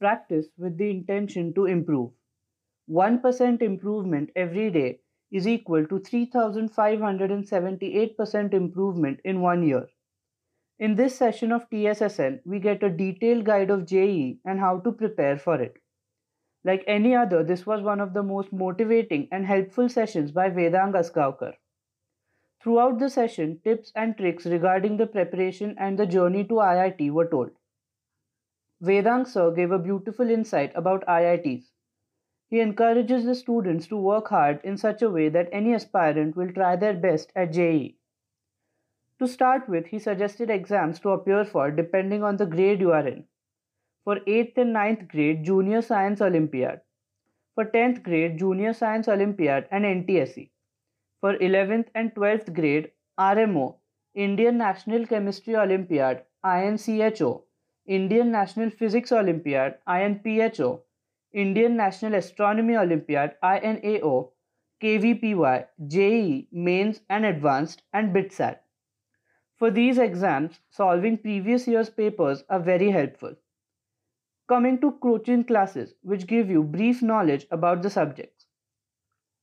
practice with the intention to improve. 1% improvement every day is equal to 3,578% improvement in 1 year. In this session of TSSN, we get a detailed guide of JEE and how to prepare for it. Like any other, this was one of the most motivating and helpful sessions by Vedang Asgaokar. Throughout the session, tips and tricks regarding the preparation and the journey to IIT were told. Vedang sir gave a beautiful insight about IITs. He encourages the students to work hard in such a way that any aspirant will try their best at JEE. To start with, he suggested exams to appear for depending on the grade you are in. For 8th and 9th grade, Junior Science Olympiad. For 10th grade, Junior Science Olympiad and NTSE. For 11th and 12th grade, RMO, Indian National Chemistry Olympiad, INCHO, Indian National Physics Olympiad, INPHO, Indian National Astronomy Olympiad, INAO, KVPY, JE, Mains and Advanced, and BITSAT. For these exams, solving previous year's papers are very helpful. Coming to coaching classes, which give you brief knowledge about the subjects.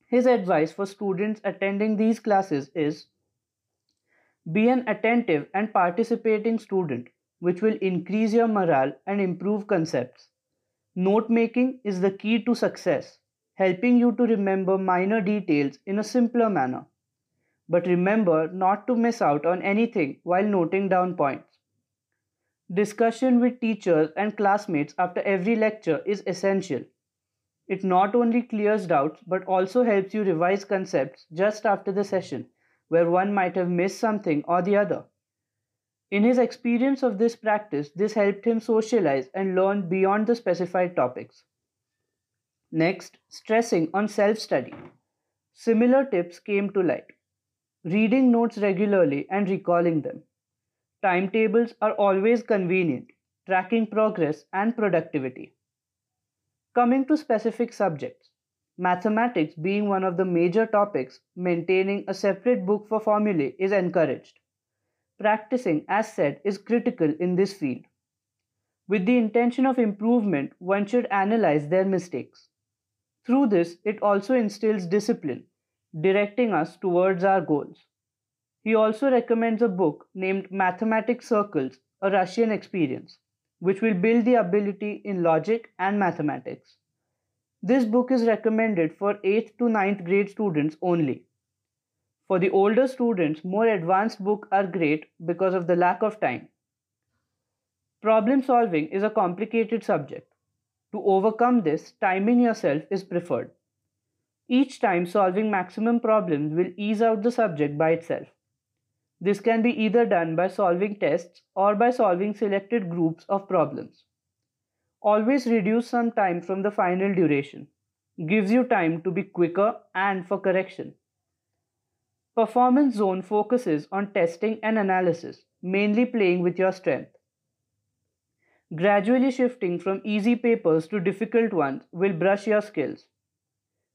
His advice for students attending these classes is: be an attentive and participating student, which will increase your morale and improve concepts. Note-making is the key to success, helping you to remember minor details in a simpler manner. But remember not to miss out on anything while noting down points. Discussion with teachers and classmates after every lecture is essential. It not only clears doubts but also helps you revise concepts just after the session, where one might have missed something or the other. In his experience of this practice, this helped him socialize and learn beyond the specified topics. Next, stressing on self-study. Similar tips came to light. Reading notes regularly and recalling them. Timetables are always convenient, tracking progress and productivity. Coming to specific subjects, mathematics being one of the major topics, maintaining a separate book for formulae is encouraged. Practicing, as said, is critical in this field. With the intention of improvement, one should analyze their mistakes. Through this, it also instills discipline, directing us towards our goals. He also recommends a book named Mathematical Circles, A Russian Experience, which will build the ability in logic and mathematics. This book is recommended for 8th to 9th grade students only. For the older students, more advanced books are great because of the lack of time. Problem solving is a complicated subject. To overcome this, timing yourself is preferred. Each time, solving maximum problems will ease out the subject by itself. This can be either done by solving tests or by solving selected groups of problems. Always reduce some time from the final duration. Gives you time to be quicker and for correction. Performance zone focuses on testing and analysis, mainly playing with your strength. Gradually shifting from easy papers to difficult ones will brush your skills.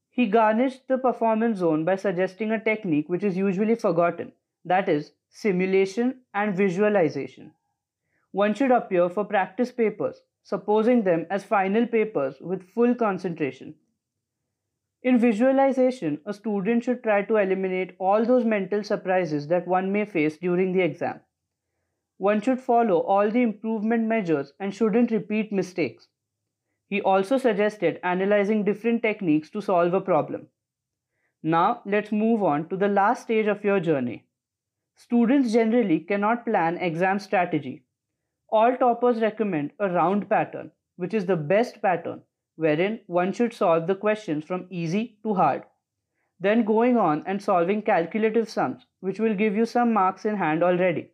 He garnished the performance zone by suggesting a technique which is usually forgotten, that is, simulation and visualization. One should appear for practice papers, supposing them as final papers with full concentration. In visualization, a student should try to eliminate all those mental surprises that one may face during the exam. One should follow all the improvement measures and shouldn't repeat mistakes. He also suggested analyzing different techniques to solve a problem. Now, let's move on to the last stage of your journey. Students generally cannot plan exam strategy. All toppers recommend a round pattern, which is the best pattern, wherein one should solve the questions from easy to hard, then going on and solving calculative sums, which will give you some marks in hand already.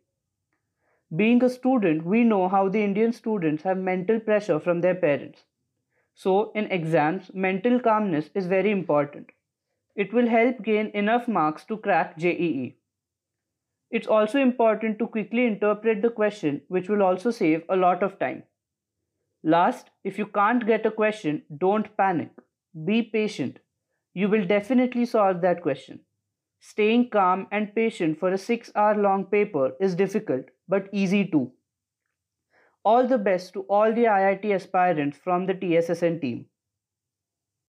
Being a student, we know how the Indian students have mental pressure from their parents. So, in exams, mental calmness is very important. It will help gain enough marks to crack JEE. It's also important to quickly interpret the question, which will also save a lot of time. Last, if you can't get a question, don't panic. Be patient. You will definitely solve that question. Staying calm and patient for a 6-hour long paper is difficult, but easy too. All the best to all the IIT aspirants from the TSSN team.